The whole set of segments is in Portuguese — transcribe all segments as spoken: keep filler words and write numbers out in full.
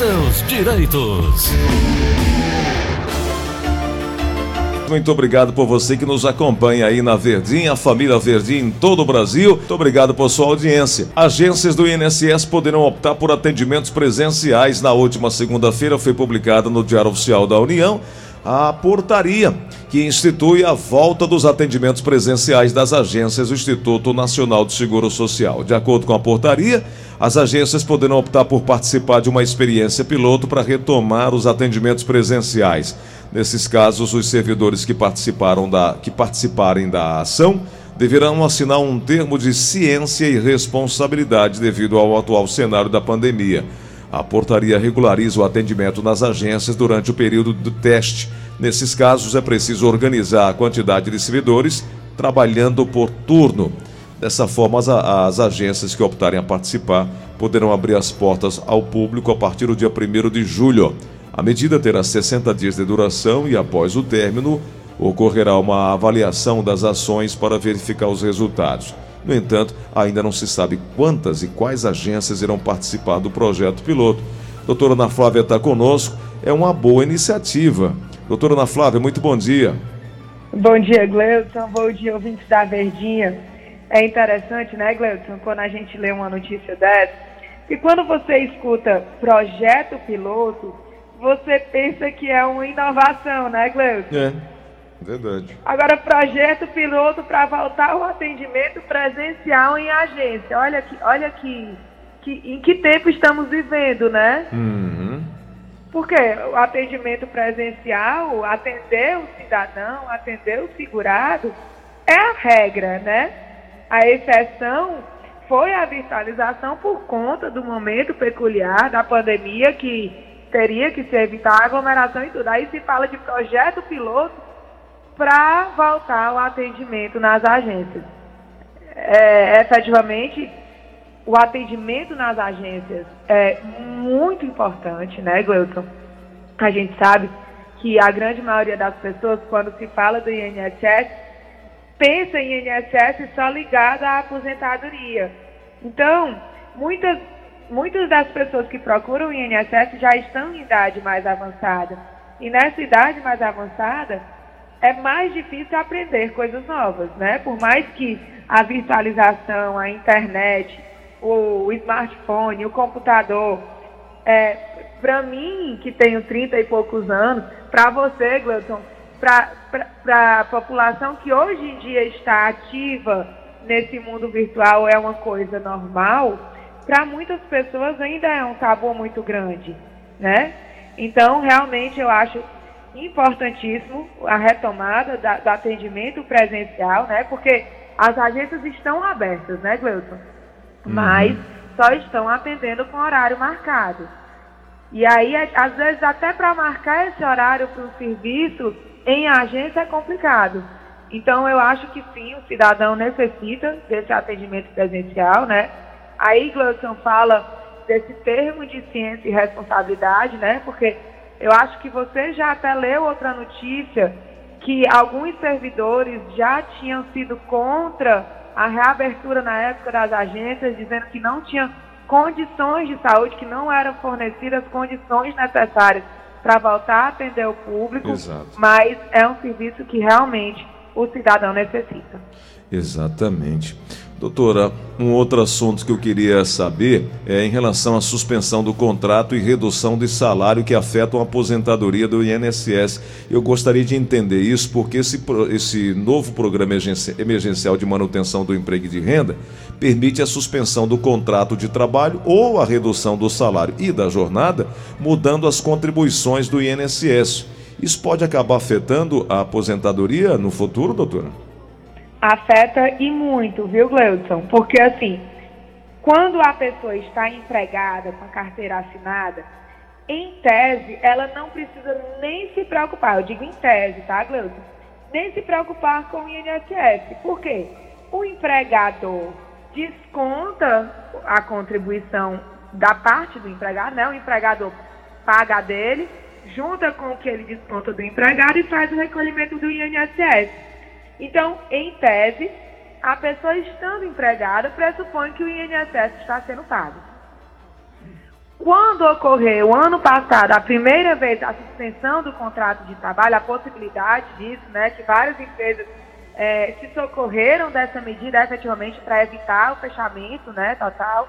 seus direitos. Muito obrigado por você que nos acompanha aí na Verdinha, a família Verdinha em todo o Brasil. Muito obrigado por sua audiência. Agências do I N S S poderão optar por atendimentos presenciais. Na última segunda-feira foi publicada no Diário Oficial da União a portaria que institui a volta dos atendimentos presenciais das agências do Instituto Nacional de Seguro Social. De acordo com a portaria, as agências poderão optar por participar de uma experiência piloto para retomar os atendimentos presenciais. Nesses casos, os servidores que participaram da, que participarem da ação deverão assinar um termo de ciência e responsabilidade devido ao atual cenário da pandemia. A portaria regulariza o atendimento nas agências durante o período do teste. Nesses casos, é preciso organizar a quantidade de servidores trabalhando por turno. Dessa forma, as, as agências que optarem a participar poderão abrir as portas ao público a partir do dia primeiro de julho. A medida terá sessenta dias de duração e, após o término, ocorrerá uma avaliação das ações para verificar os resultados. No entanto, ainda não se sabe quantas e quais agências irão participar do projeto piloto. Doutora Ana Flávia está conosco, é uma boa iniciativa. Doutora Ana Flávia, muito bom dia. Bom dia, Gleuton, bom dia, ouvintes da Verdinha. É interessante, né, Gleuton, quando a gente lê uma notícia dessa, que quando você escuta projeto piloto, você pensa que é uma inovação, né, Gleuton? É. Verdade. Agora, projeto piloto para voltar o atendimento presencial em agência. Olha que, olha que, que em que tempo estamos vivendo, né? Uhum. Porque o atendimento presencial, atender o cidadão, atender o segurado, é a regra, né? A exceção foi a virtualização por conta do momento peculiar da pandemia, que teria que se evitar a aglomeração e tudo. Aí se fala de projeto piloto para voltar ao atendimento nas agências. É, efetivamente, o atendimento nas agências é muito importante, né, Gleuton? A gente sabe que a grande maioria das pessoas, quando se fala do I N S S, pensa em I N S S só ligado à aposentadoria. Então, muitas, muitas das pessoas que procuram o I N S S já estão em idade mais avançada. E nessa idade mais avançada, é mais difícil aprender coisas novas, né? Por mais que a virtualização, a internet, o smartphone, o computador, é, para mim, que tenho trinta e poucos anos, para você, Gleuton, para a população que hoje em dia está ativa nesse mundo virtual é uma coisa normal, para muitas pessoas ainda é um tabu muito grande, né? Então, realmente, eu acho importantíssimo a retomada da, do atendimento presencial, né? Porque as agências estão abertas, né, Gleuton? Mas uhum. só estão atendendo com horário marcado. E aí, às vezes, até para marcar esse horário para o serviço em agência é complicado. Então, eu acho que sim, o cidadão necessita desse atendimento presencial, né? Aí, Gleuton fala desse termo de ciência e responsabilidade, né? Porque eu acho que você já até leu outra notícia que alguns servidores já tinham sido contra a reabertura na época das agências, dizendo que não tinha condições de saúde, que não eram fornecidas condições necessárias para voltar a atender o público. Exato. Mas é um serviço que realmente o cidadão necessita. Exatamente. Doutora, um outro assunto que eu queria saber é em relação à suspensão do contrato e redução de salário que afetam a aposentadoria do I N S S. Eu gostaria de entender isso, porque esse, esse novo programa emergencial de manutenção do emprego e de renda permite a suspensão do contrato de trabalho ou a redução do salário e da jornada, mudando as contribuições do I N S S. Isso pode acabar afetando a aposentadoria no futuro, doutora? Afeta e muito, viu, Gleuton? Porque, assim, quando a pessoa está empregada com a carteira assinada, em tese, ela não precisa nem se preocupar. Eu digo em tese, tá, Gleuton? Nem se preocupar com o I N S S. Por quê? O empregador desconta a contribuição da parte do empregado, né? O empregador paga a dele, junta com o que ele desconta do empregado e faz o recolhimento do I N S S. Então, em tese, a pessoa estando empregada pressupõe que o I N S S está sendo pago. Quando ocorreu, ano passado, a primeira vez a suspensão do contrato de trabalho, a possibilidade disso, né, que várias empresas é, se socorreram dessa medida efetivamente para evitar o fechamento, né, total.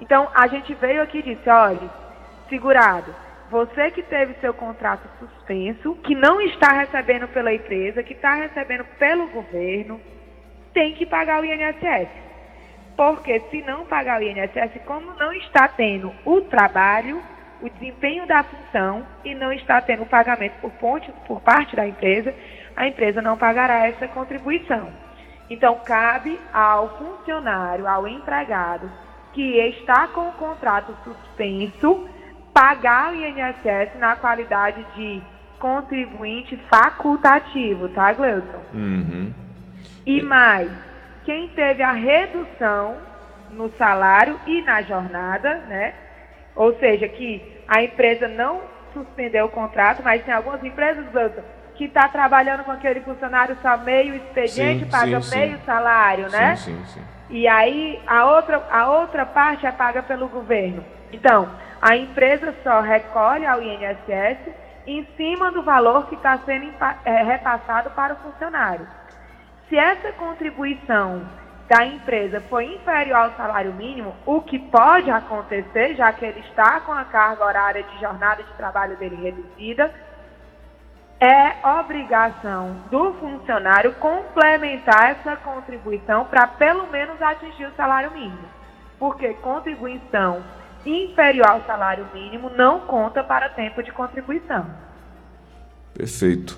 Então, a gente veio aqui e disse, olha, segurado, você que teve seu contrato suspenso, que não está recebendo pela empresa, que está recebendo pelo governo, tem que pagar o I N S S. Porque se não pagar o I N S S, como não está tendo o trabalho, o desempenho da função e não está tendo o pagamento por, ponte, por parte da empresa, a empresa não pagará essa contribuição. Então, cabe ao funcionário, ao empregado que está com o contrato suspenso, pagar o I N S S na qualidade de contribuinte facultativo, tá, Gleuton? Uhum. E mais... quem teve a redução no salário e na jornada, né? Ou seja, que a empresa não suspendeu o contrato, mas tem algumas empresas que estão tá trabalhando com aquele funcionário só meio expediente, sim, paga sim, meio sim. salário, né? Sim, sim, sim. E aí a outra, a outra parte é paga pelo governo. Então, a empresa só recolhe ao I N S S em cima do valor que está sendo é, repassado para o funcionário. Se essa contribuição da empresa foi inferior ao salário mínimo, o que pode acontecer, já que ele está com a carga horária de jornada de trabalho dele reduzida, é obrigação do funcionário complementar essa contribuição para pelo menos atingir o salário mínimo. Porque contribuição inferior ao salário mínimo não conta para tempo de contribuição. Perfeito.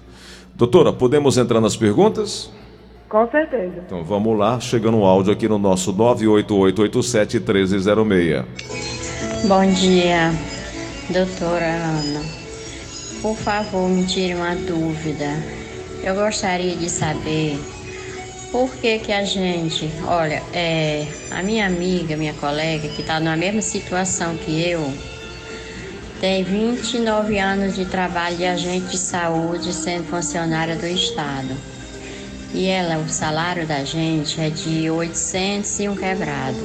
Doutora, podemos entrar nas perguntas? Com certeza. Então vamos lá, chegando um áudio aqui no nosso nove oito oito oito sete um três zero seis. Bom dia, doutora Ana. Por favor, me tire uma dúvida. Eu gostaria de saber por que que a gente... Olha, é, a minha amiga, minha colega, que está na mesma situação que eu, tem vinte e nove anos de trabalho de agente de saúde sendo funcionária do Estado. E ela, o salário da gente é de oitocentos e um quebrado.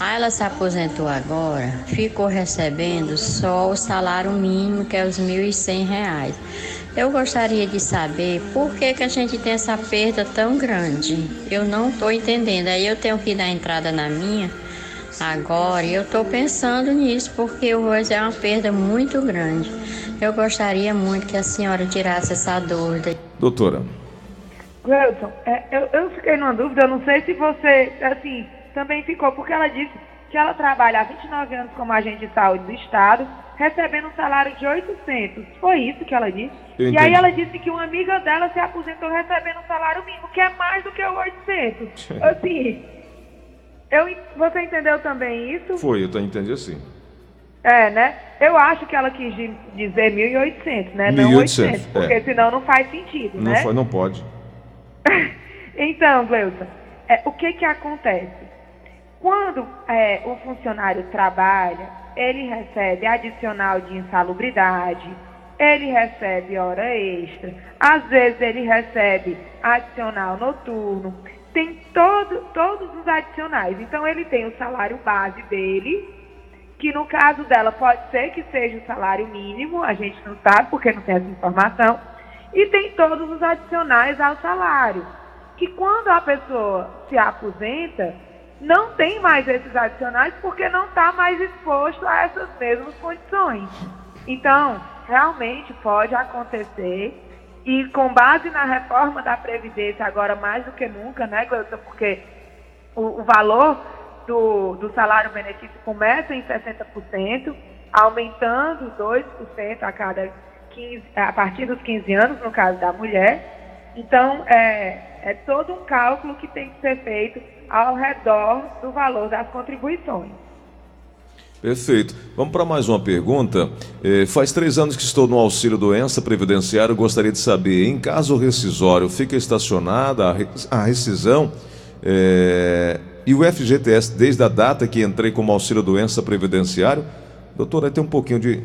Aí ela se aposentou agora, ficou recebendo só o salário mínimo, que é os mil e cem reais. Eu gostaria de saber por que que a gente tem essa perda tão grande. Eu não estou entendendo. Aí eu tenho que dar entrada na minha agora e eu estou pensando nisso, porque hoje é uma perda muito grande. Eu gostaria muito que a senhora tirasse essa dúvida. Doutora. Gleuton, é, eu, eu fiquei numa dúvida, eu não sei se você, assim, também ficou, porque ela disse que ela trabalha há vinte e nove anos como agente de saúde do Estado, recebendo um salário de oitocentos, foi isso que ela disse? Eu e entendi. Aí ela disse que uma amiga dela se aposentou recebendo um salário mínimo, que é mais do que o oitocentos, assim, eu, você entendeu também isso? Foi, eu entendi assim. É, né? Eu acho que ela quis dizer mil e oitocentos, né? Não oitocentos, porque é. Senão não faz sentido, não, né? Foi, não pode. Então, Gleuton, é, o que que acontece? Quando é, o funcionário trabalha, ele recebe adicional de insalubridade, ele recebe hora extra, às vezes ele recebe adicional noturno, tem todo, todos os adicionais. Então, ele tem o salário base dele, que no caso dela pode ser que seja o salário mínimo, a gente não sabe porque não tem essa informação, e tem todos os adicionais ao salário. Que quando a pessoa se aposenta, não tem mais esses adicionais porque não está mais exposto a essas mesmas condições. Então, realmente pode acontecer e com base na reforma da Previdência, agora mais do que nunca, né, Gleuton? Porque o, o valor do, do salário-benefício começa em sessenta por cento, aumentando dois por cento a, cada quinze, a partir dos quinze anos, no caso da mulher. Então, é, é todo um cálculo que tem que ser feito ao redor do valor das contribuições. Perfeito. Vamos para mais uma pergunta. É, faz três anos que estou no auxílio-doença previdenciário. Gostaria de saber, em caso rescisório, fica estacionada a rescisão é, e o F G T S desde a data que entrei como auxílio-doença previdenciário? Doutora, tem um pouquinho de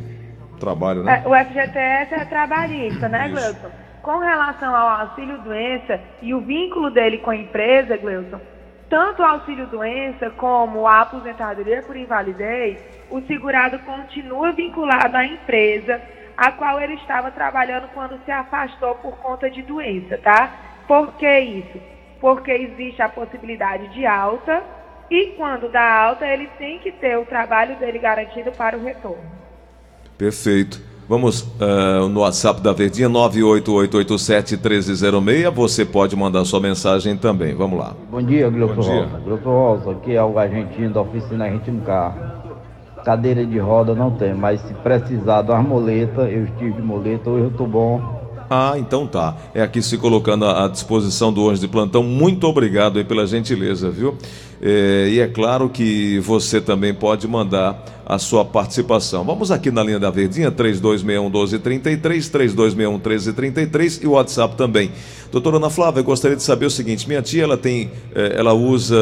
trabalho, né? É, o F G T S é trabalhista, né, Gleuton? Com relação ao auxílio-doença e o vínculo dele com a empresa, Gleuton, Tanto o auxílio-doença como a aposentadoria por invalidez, o segurado continua vinculado à empresa a qual ele estava trabalhando quando se afastou por conta de doença, tá? Por que isso? Porque existe a possibilidade de alta e quando dá alta ele tem que ter o trabalho dele garantido para o retorno. Perfeito. Vamos uh, no WhatsApp da Verdinha, nove oito oito oito sete um três zero seis. Você pode mandar sua mensagem também. Vamos lá. Bom dia, Globo Rosa. Globo Rosa, aqui é o argentino da oficina Ritmo Carro. Cadeira de roda não tem, mas se precisar de uma moleta, eu estive de moleta, hoje eu estou bom. Ah, então tá. É aqui se colocando à disposição do Hoje de Plantão. Muito obrigado aí pela gentileza, viu? É, e é claro que você também pode mandar a sua participação. Vamos aqui na linha da Verdinha, três dois seis um um dois três três, três dois seis um um três três três e o WhatsApp também. Doutora Ana Flávia, eu gostaria de saber o seguinte, minha tia, ela tem, ela usa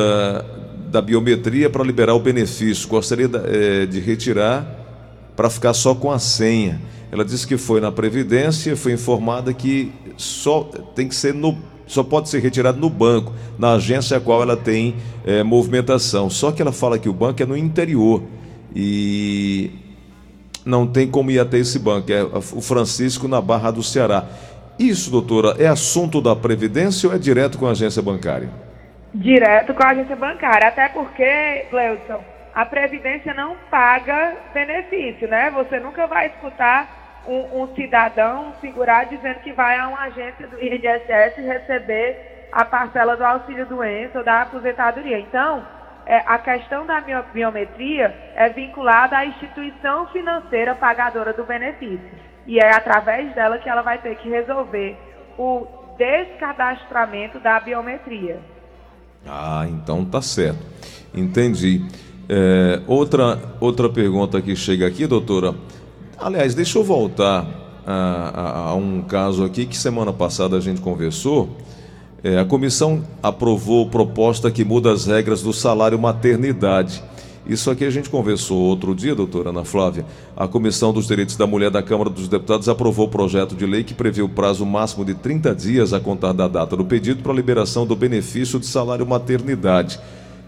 da biometria para liberar o benefício, gostaria de retirar para ficar só com a senha. Ela disse que foi na Previdência, foi informada que só tem que ser no, só pode ser retirado no banco, na agência a qual ela tem é, movimentação. Só que ela fala que o banco é no interior e não tem como ir até esse banco, é o Francisco na Barra do Ceará. Isso, doutora, é assunto da Previdência ou é direto com a agência bancária? Direto com a agência bancária, até porque, Cleudson, a Previdência não paga benefício, né? Você nunca vai escutar um, um cidadão, um segurado, dizendo que vai a uma agência do I N S S receber a parcela do auxílio-doença ou da aposentadoria. Então, é, a questão da biometria é vinculada à instituição financeira pagadora do benefício. E é através dela que ela vai ter que resolver o descadastramento da biometria. Ah, então tá certo. Entendi. É, outra, outra pergunta que chega aqui, doutora. Aliás, deixa eu voltar a, a, a um caso aqui que semana passada a gente conversou. É, a comissão aprovou proposta que muda as regras do salário maternidade. Isso aqui a gente conversou outro dia, doutora Ana Flávia. A Comissão dos Direitos da Mulher da Câmara dos Deputados aprovou o projeto de lei que prevê o prazo máximo de trinta dias a contar da data do pedido para a liberação do benefício de salário maternidade.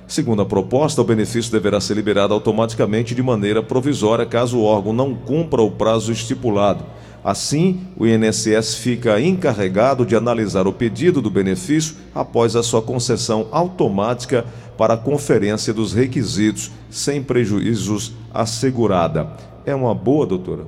Segundo a proposta, o benefício deverá ser liberado automaticamente de maneira provisória caso o órgão não cumpra o prazo estipulado. Assim, o I N S S fica encarregado de analisar o pedido do benefício após a sua concessão automática para a conferência dos requisitos, sem prejuízos assegurada. É uma boa, doutora?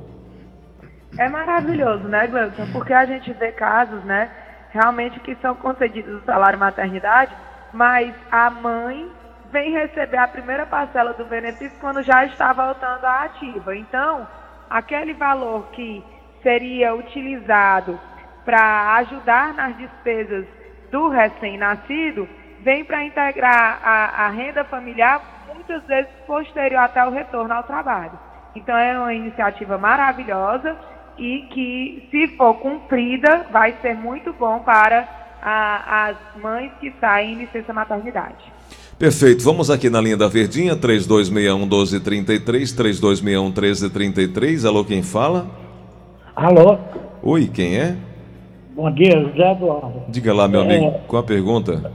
É maravilhoso, né, Gleison? Porque a gente vê casos, né, realmente que são concedidos o salário maternidade, mas a mãe vem receber a primeira parcela do benefício quando já está voltando à ativa. Então, aquele valor que seria utilizado para ajudar nas despesas do recém-nascido vem para integrar a, a renda familiar, muitas vezes posterior até o retorno ao trabalho. Então, é uma iniciativa maravilhosa e que, se for cumprida, vai ser muito bom para a, as mães que saem em licença maternidade. Perfeito, vamos aqui na linha da Verdinha, três dois seis um um dois três três, três dois seis um um três três três. Alô, quem fala? Alô. Oi, quem é? Bom dia, José Eduardo. Diga lá, meu é... amigo, qual a pergunta?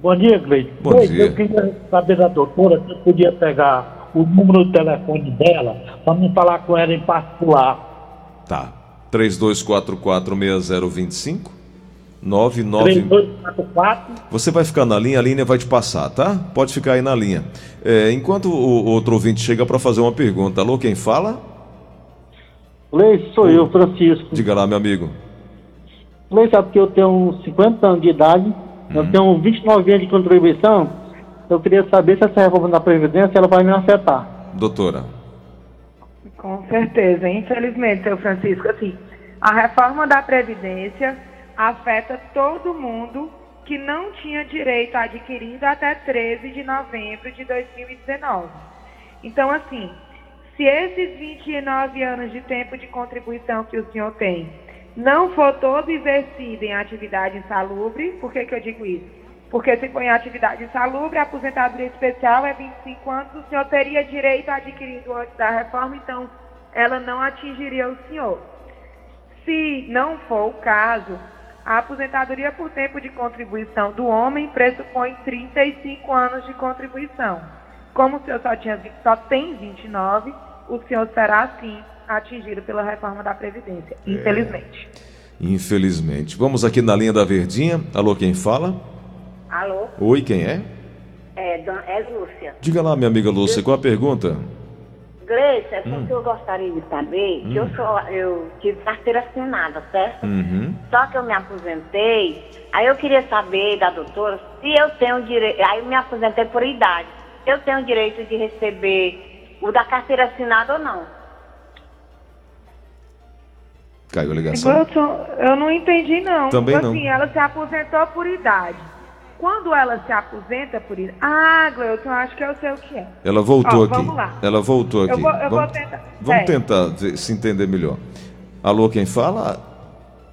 Bom dia, Cleiton. Bom pois, dia. Eu queria saber da doutora se eu podia pegar o número do telefone dela para me falar com ela em particular. Tá. três dois quatro quatro seis zero dois cinco nove nove... três dois quatro quatro Você vai ficar na linha, a linha vai te passar, tá? Pode ficar aí na linha. É, enquanto o outro ouvinte chega para fazer uma pergunta. Alô, quem fala? Leis, sou eu, Francisco. Diga lá, meu amigo. Leis, sabe que eu tenho cinquenta anos de idade, uhum. eu tenho vinte e nove anos de contribuição, eu queria saber se essa reforma da Previdência ela vai me afetar. Doutora. Com certeza, infelizmente, seu Francisco, assim, a reforma da Previdência afeta todo mundo que não tinha direito adquirido até treze de novembro de dois mil e dezenove. Então, assim, se esses vinte e nove anos de tempo de contribuição que o senhor tem não for todo exercido em atividade insalubre, por que que eu digo isso? Porque se for em atividade insalubre, a aposentadoria especial é vinte e cinco anos, o senhor teria direito adquirido antes da reforma, então ela não atingiria o senhor. Se não for o caso, A aposentadoria por tempo de contribuição do homem pressupõe trinta e cinco anos de contribuição. Como o senhor só, tinha, só tem vinte e nove, o senhor será, sim, atingido pela reforma da Previdência, é, infelizmente. Infelizmente. Vamos aqui na linha da Verdinha. Alô, quem fala? Alô. Oi, quem é? É, é Lúcia. Diga lá, minha amiga Lúcia, eu... qual a pergunta? Gleice, é porque hum. eu gostaria de saber que hum. eu, sou, eu tive carteira assinada, certo? Uhum. Só que eu me aposentei, aí eu queria saber da doutora se eu tenho direito, aí eu me aposentei por idade, se eu tenho direito de receber o da carteira assinada ou não. Caiu a ligação. Doutor, eu não entendi não. Também assim, não. Assim, ela se aposentou por idade. Quando ela se aposenta por isso... Ah, Gleuton, acho que eu sei o que é. Ela voltou Ó, aqui. Vamos lá. Ela voltou aqui. Eu vou, eu vamos, vou tentar. Vamos é. tentar se entender melhor. Alô, quem fala?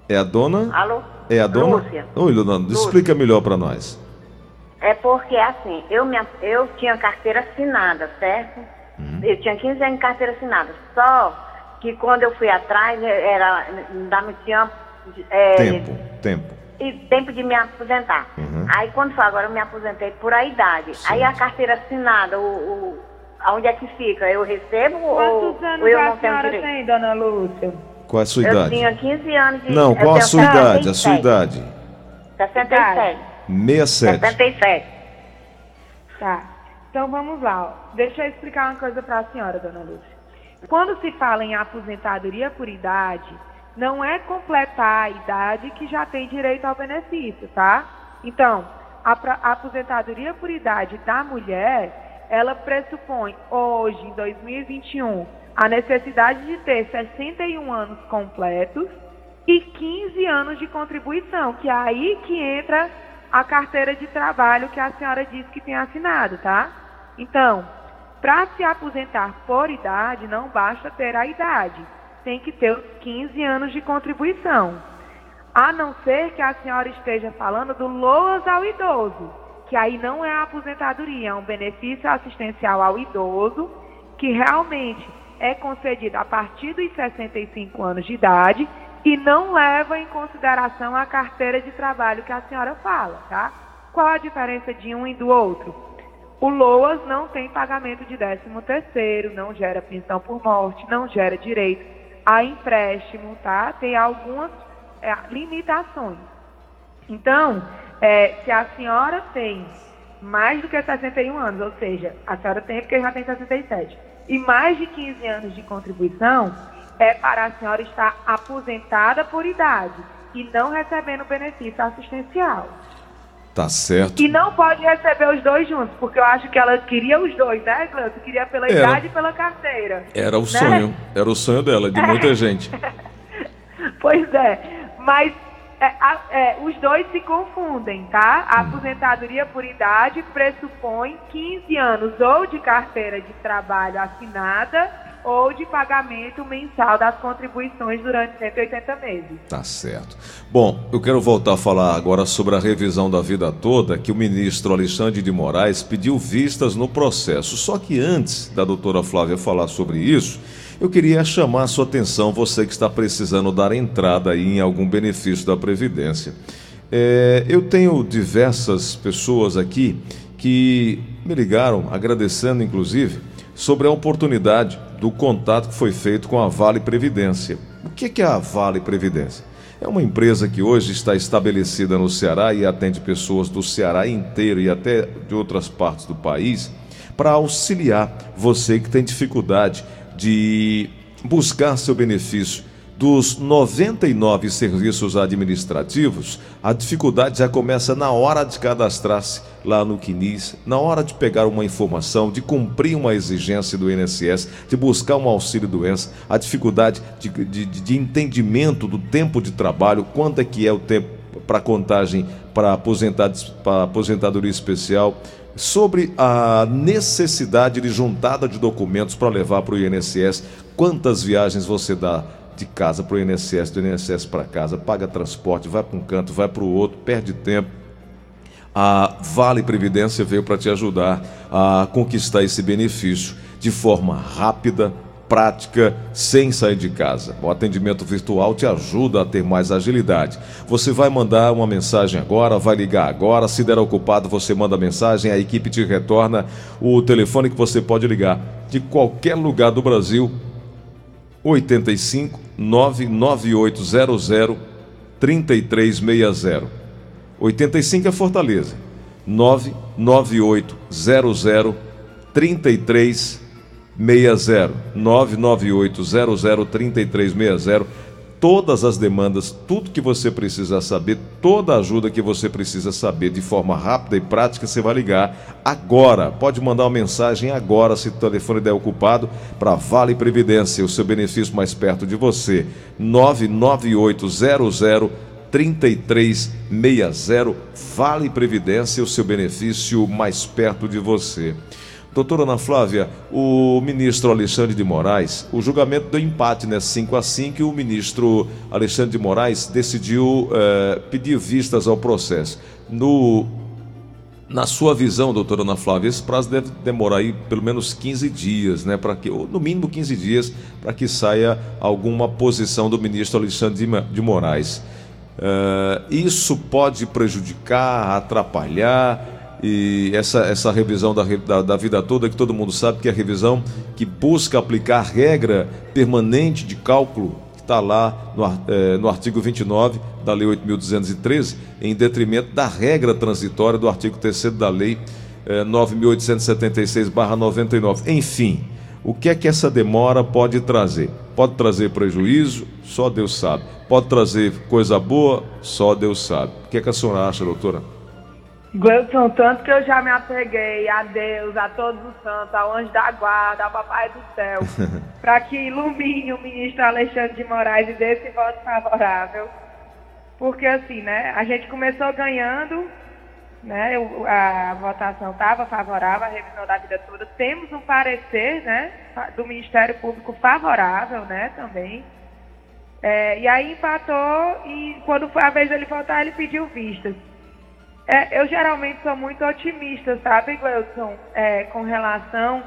É a dona? Alô? É a dona? Lúcia. Oi, Leonardo, explica melhor para nós. É porque, assim, eu, me, eu tinha carteira assinada, certo? Hum. Eu tinha quinze anos de carteira assinada. Só que quando eu fui atrás, era... Dá muito tempo. É, tempo, tempo. E tempo de me aposentar. Uhum. Aí quando foi agora, eu me aposentei por a idade. Sim. Aí a carteira assinada, o, o, aonde é que fica? Eu recebo Quantos ou, anos ou eu não tenho direito? Quantos anos a senhora tem, dona Lúcia? Qual é a sua idade? Eu tinha quinze anos de... Não, qual a sua idade? A sua idade? sessenta e sete. sessenta e sete. sessenta e sete. Tá. Então vamos lá. Deixa eu explicar uma coisa para a senhora, dona Lúcia. Quando se fala em aposentadoria por idade... Não é completar a idade que já tem direito ao benefício, tá? Então, a, a aposentadoria por idade da mulher, ela pressupõe hoje, em dois mil e vinte e um, a necessidade de ter sessenta e um anos completos e quinze anos de contribuição, que é aí que entra a carteira de trabalho que a senhora disse que tem assinado, tá? Então, para se aposentar por idade, não basta ter a idade. Tem que ter os quinze anos de contribuição, a não ser que a senhora esteja falando do LOAS ao idoso, que aí não é aposentadoria, é um benefício assistencial ao idoso, que realmente é concedido a partir dos sessenta e cinco anos de idade e não leva em consideração a carteira de trabalho que a senhora fala, tá? Qual a diferença de um e do outro? O LOAS não tem pagamento de décimo terceiro, não gera pensão por morte, não gera direito a empréstimo, tá? Tem algumas é, limitações. Então, é, se a senhora tem mais do que sessenta e um anos, ou seja, a senhora tem porque já tem sessenta e sete, e mais de quinze anos de contribuição, é para a senhora estar aposentada por idade e não recebendo benefício assistencial. Tá certo. E não pode receber os dois juntos, porque eu acho que ela queria os dois, né, Gleuton? Queria pela era. idade e pela carteira. Era o né? sonho, era o sonho dela, de muita é. gente. Pois é, mas é, é, os dois se confundem, tá? A hum. aposentadoria por idade pressupõe quinze anos ou de carteira de trabalho assinada ou de pagamento mensal das contribuições durante cento e oitenta meses. Tá certo. Bom, eu quero voltar a falar agora sobre a revisão da vida toda, que o ministro Alexandre de Moraes pediu vistas no processo. Só que antes da doutora Flávia falar sobre isso, eu queria chamar a sua atenção, você que está precisando dar entrada aí em algum benefício da Previdência. É, eu tenho diversas pessoas aqui que me ligaram, agradecendo inclusive, sobre a oportunidade do contato que foi feito com a Vale Previdência. O que é a Vale Previdência? É uma empresa que hoje está estabelecida no Ceará e atende pessoas do Ceará inteiro e até de outras partes do país para auxiliar você que tem dificuldade de buscar seu benefício. Dos noventa e nove serviços administrativos, a dificuldade já começa na hora de cadastrar-se lá no C N I S, na hora de pegar uma informação, de cumprir uma exigência do I N S S, de buscar um auxílio-doença, a dificuldade de, de, de entendimento do tempo de trabalho, quanto é que é o tempo para contagem para aposentadoria especial, sobre a necessidade de juntada de documentos para levar para o I N S S, quantas viagens você dá de casa para o I N S S, do I N S S para casa, paga transporte, vai para um canto, vai para o outro, perde tempo. A Vale Previdência veio para te ajudar a conquistar esse benefício de forma rápida, prática sem sair de casa. O atendimento virtual te ajuda a ter mais agilidade. Você vai mandar uma mensagem agora, vai ligar agora, se der ocupado você manda mensagem, a equipe te retorna o telefone que você pode ligar de qualquer lugar do Brasil, oito cinco, nove nove oito zero zero, três três seis zero. oitenta e cinco é Fortaleza, nove nove oito zero zero, três três seis zero, nove nove oito zero zero, três três seis zero. Todas as demandas, tudo que você precisa saber, toda a ajuda que você precisa saber de forma rápida e prática, você vai ligar agora. Pode mandar uma mensagem agora, se o telefone der ocupado, para Vale Previdência, o seu benefício mais perto de você. nove nove oito zero zero, três três seis zero, Vale Previdência, o seu benefício mais perto de você. Doutora Ana Flávia, o ministro Alexandre de Moraes, o julgamento deu empate, né? cinco a cinco, e o ministro Alexandre de Moraes decidiu eh, pedir vistas ao processo. No, na sua visão, doutora Ana Flávia, esse prazo deve demorar aí pelo menos quinze dias, né? Para que, ou no mínimo quinze dias, para que saia alguma posição do ministro Alexandre de, de Moraes. Eh, isso pode prejudicar, atrapalhar... E essa, essa revisão da, da, da vida toda, que todo mundo sabe que é a revisão que busca aplicar a regra permanente de cálculo que está lá no, é, no artigo vinte e nove da Lei oito mil duzentos e treze, em detrimento da regra transitória do artigo terceiro da Lei é, nove mil oitocentos e setenta e seis barra noventa e nove. Enfim, o que é que essa demora pode trazer? Pode trazer prejuízo? Só Deus sabe. Pode trazer coisa boa? Só Deus sabe. O que é que a senhora acha, doutora? Gleudson, tanto que eu já me apeguei a Deus, a todos os santos, ao anjo da guarda, ao papai do céu, para que ilumine o ministro Alexandre de Moraes e dê esse voto favorável. Porque assim, né, a gente começou ganhando, né, a votação estava favorável, a revisão da vida toda. Temos um parecer, né, do Ministério Público favorável, né, também. É, e aí empatou, e quando foi a vez dele votar, ele pediu vistas. É, eu geralmente sou muito otimista, sabe, Gleudson, é, com relação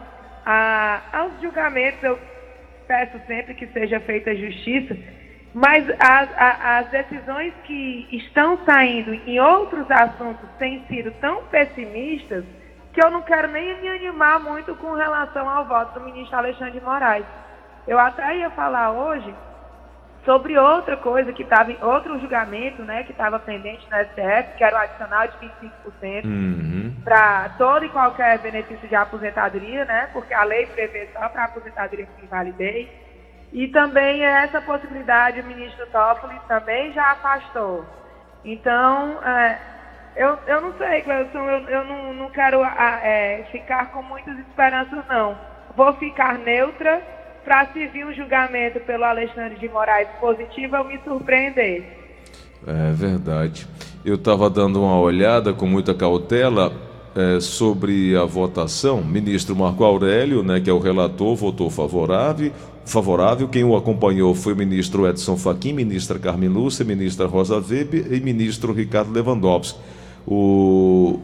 a, aos julgamentos. Eu peço sempre que seja feita justiça, mas as, a, as decisões que estão saindo em outros assuntos têm sido tão pessimistas que eu não quero nem me animar muito com relação ao voto do ministro Alexandre de Moraes. Eu até ia falar hoje sobre outra coisa que estava em outro julgamento, né, que estava pendente na S T F, que era o adicional de vinte e cinco por cento, uhum, para todo e qualquer benefício de aposentadoria, né, porque a lei prevê só para aposentadoria com invalidez. E também essa possibilidade o ministro Toffoli também já afastou. Então, é, eu, eu não sei, Gleudson, eu, eu não, não quero é, ficar com muitas esperanças, não. Vou ficar neutra. Para se vir um julgamento pelo Alexandre de Moraes positivo, eu me surpreender. É verdade. Eu estava dando uma olhada com muita cautela é, sobre a votação. Ministro Marco Aurélio, né, que é o relator, votou favorável. favorável. Quem o acompanhou foi o ministro Edson Fachin, ministra Carmen Lúcia, ministra Rosa Weber e ministro Ricardo Lewandowski. O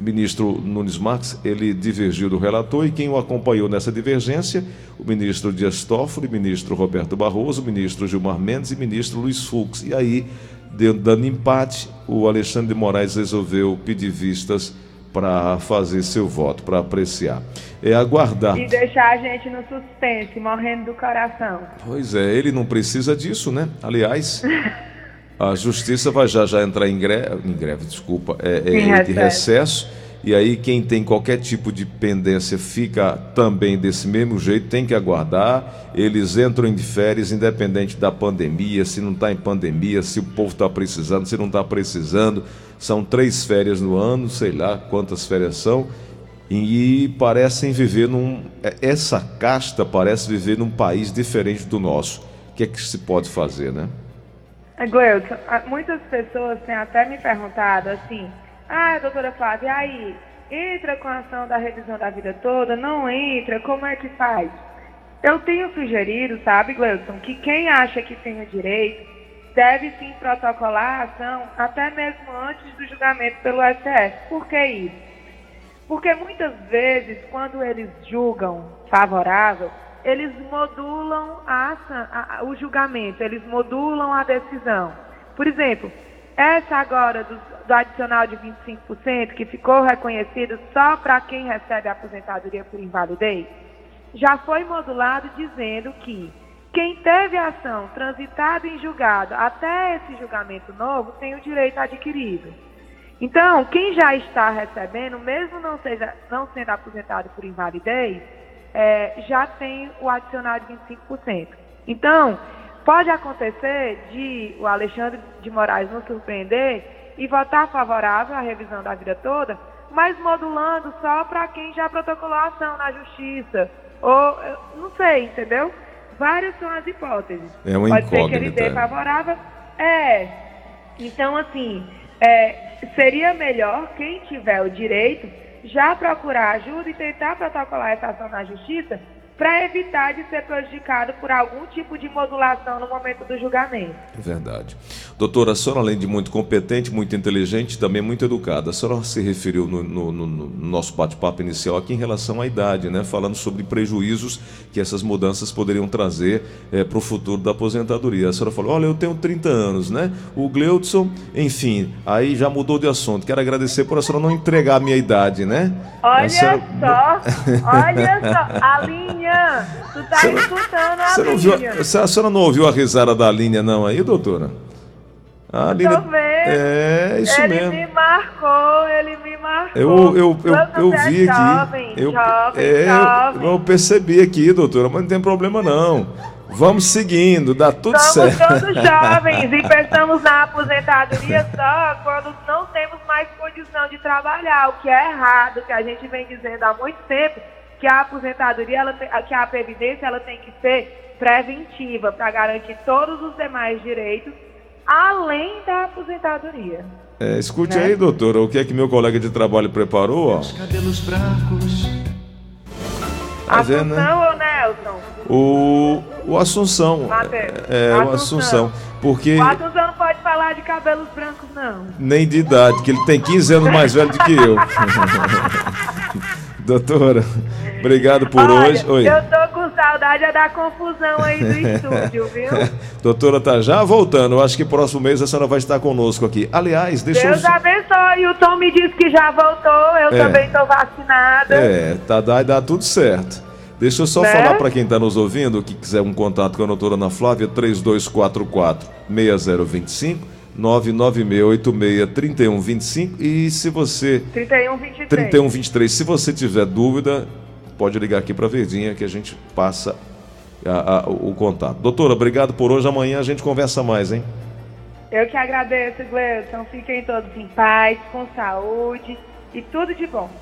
ministro Nunes Marques, ele divergiu do relator, e quem o acompanhou nessa divergência, o ministro Dias Toffoli, ministro Roberto Barroso, ministro Gilmar Mendes e ministro Luiz Fux. E aí, dando empate, o Alexandre de Moraes resolveu pedir vistas para fazer seu voto, para apreciar. É aguardar. E deixar a gente no suspense, morrendo do coração. Pois é, ele não precisa disso, né? Aliás... A Justiça vai já já entrar em greve, em greve, desculpa, é, é de recesso, e aí quem tem qualquer tipo de pendência fica também desse mesmo jeito, tem que aguardar. Eles entram de férias, independente da pandemia, se não está em pandemia, se o povo está precisando, se não está precisando. São três férias no ano, sei lá quantas férias são, e parecem viver num... Essa casta parece viver num país diferente do nosso. O que é que se pode fazer, né? Gleudson, muitas pessoas têm até me perguntado assim: ah, doutora Flávia, aí, entra com a ação da revisão da vida toda, não entra, como é que faz? Eu tenho sugerido, sabe, Gleudson, que quem acha que tem o direito deve sim protocolar a ação até mesmo antes do julgamento pelo S T F. Por que isso? Porque muitas vezes, quando eles julgam favorável, eles modulam a, a, o julgamento, eles modulam a decisão. Por exemplo, essa agora do, do adicional de vinte e cinco por cento, que ficou reconhecido só para quem recebe a aposentadoria por invalidez, já foi modulado dizendo que quem teve ação transitada em julgado até esse julgamento novo tem o direito adquirido. Então, quem já está recebendo, mesmo não, seja, não sendo aposentado por invalidez, é, já tem o adicional de vinte e cinco por cento. Então, pode acontecer de o Alexandre de Moraes nos surpreender e votar favorável à revisão da vida toda, mas modulando só para quem já protocolou a ação na justiça. Ou, não sei, entendeu? Várias são as hipóteses. É uma incógnita. Pode ser que ele dê favorável. É. Então, assim, é, seria melhor quem tiver o direito já procurar ajuda e tentar protocolar essa ação na justiça para evitar de ser prejudicado por algum tipo de modulação no momento do julgamento. É verdade. Doutora, a senhora, além de muito competente, muito inteligente, também muito educada, a senhora se referiu no, no, no, no nosso bate-papo inicial aqui em relação à idade, né? Falando sobre prejuízos que essas mudanças poderiam trazer é, para o futuro da aposentadoria. A senhora falou, olha, eu tenho trinta anos, né? O Gleudson, enfim, aí já mudou de assunto. Quero agradecer por a senhora não entregar a minha idade, né? Olha senhora... só, olha só, Aline, tu tá senhora, escutando a senhora Aline. Ouviu, a senhora não ouviu a risada da Aline não aí, doutora? A Aline, tô vendo. É isso ele mesmo. Ele me marcou, ele me marcou. Eu, eu, eu, eu vi jovem, aqui. Eu, jovem, é, jovem. Eu, eu percebi aqui, doutora, mas não tem problema não. Vamos seguindo, dá tudo certo. Somos todos jovens e pensamos na aposentadoria só quando não temos mais condição de trabalhar, o que é errado, que a gente vem dizendo há muito tempo. Que a aposentadoria, ela tem, que a previdência ela tem que ser preventiva para garantir todos os demais direitos, além da aposentadoria. É, escute, né? Aí, doutora, o que é que meu colega de trabalho preparou? Ó. Cabelos brancos. Tá Assunção vendo, né? Ou Nelson? O, o Assunção. Mateus, é, é, o Assunção. Porque... O Assunção não pode falar de cabelos brancos, não. Nem de idade, que ele tem quinze anos mais velho do que eu. Doutora, obrigado por Olha, hoje. Oi. Eu tô com saudade da confusão aí do estúdio, viu? Doutora, tá já voltando. Eu acho que próximo mês a senhora vai estar conosco aqui. Aliás, deixa Deus eu... Deus abençoe. O Tom me disse que já voltou. Eu é. também tô vacinada. É, tá, dá, dá tudo certo. Deixa eu só né? falar para quem está nos ouvindo, que quiser um contato com a doutora Ana Flávia, três dois quatro quatro, seis zero dois cinco. nove nove seis oito seis, três um dois cinco e se você... trinta e um vinte e três. trinta e um vinte e três. Se você tiver dúvida, pode ligar aqui para a Verdinha que a gente passa a, a, o contato. Doutora, obrigado por hoje. Amanhã a gente conversa mais, hein? Eu que agradeço, Gleudson. Fiquem todos em paz, com saúde e tudo de bom.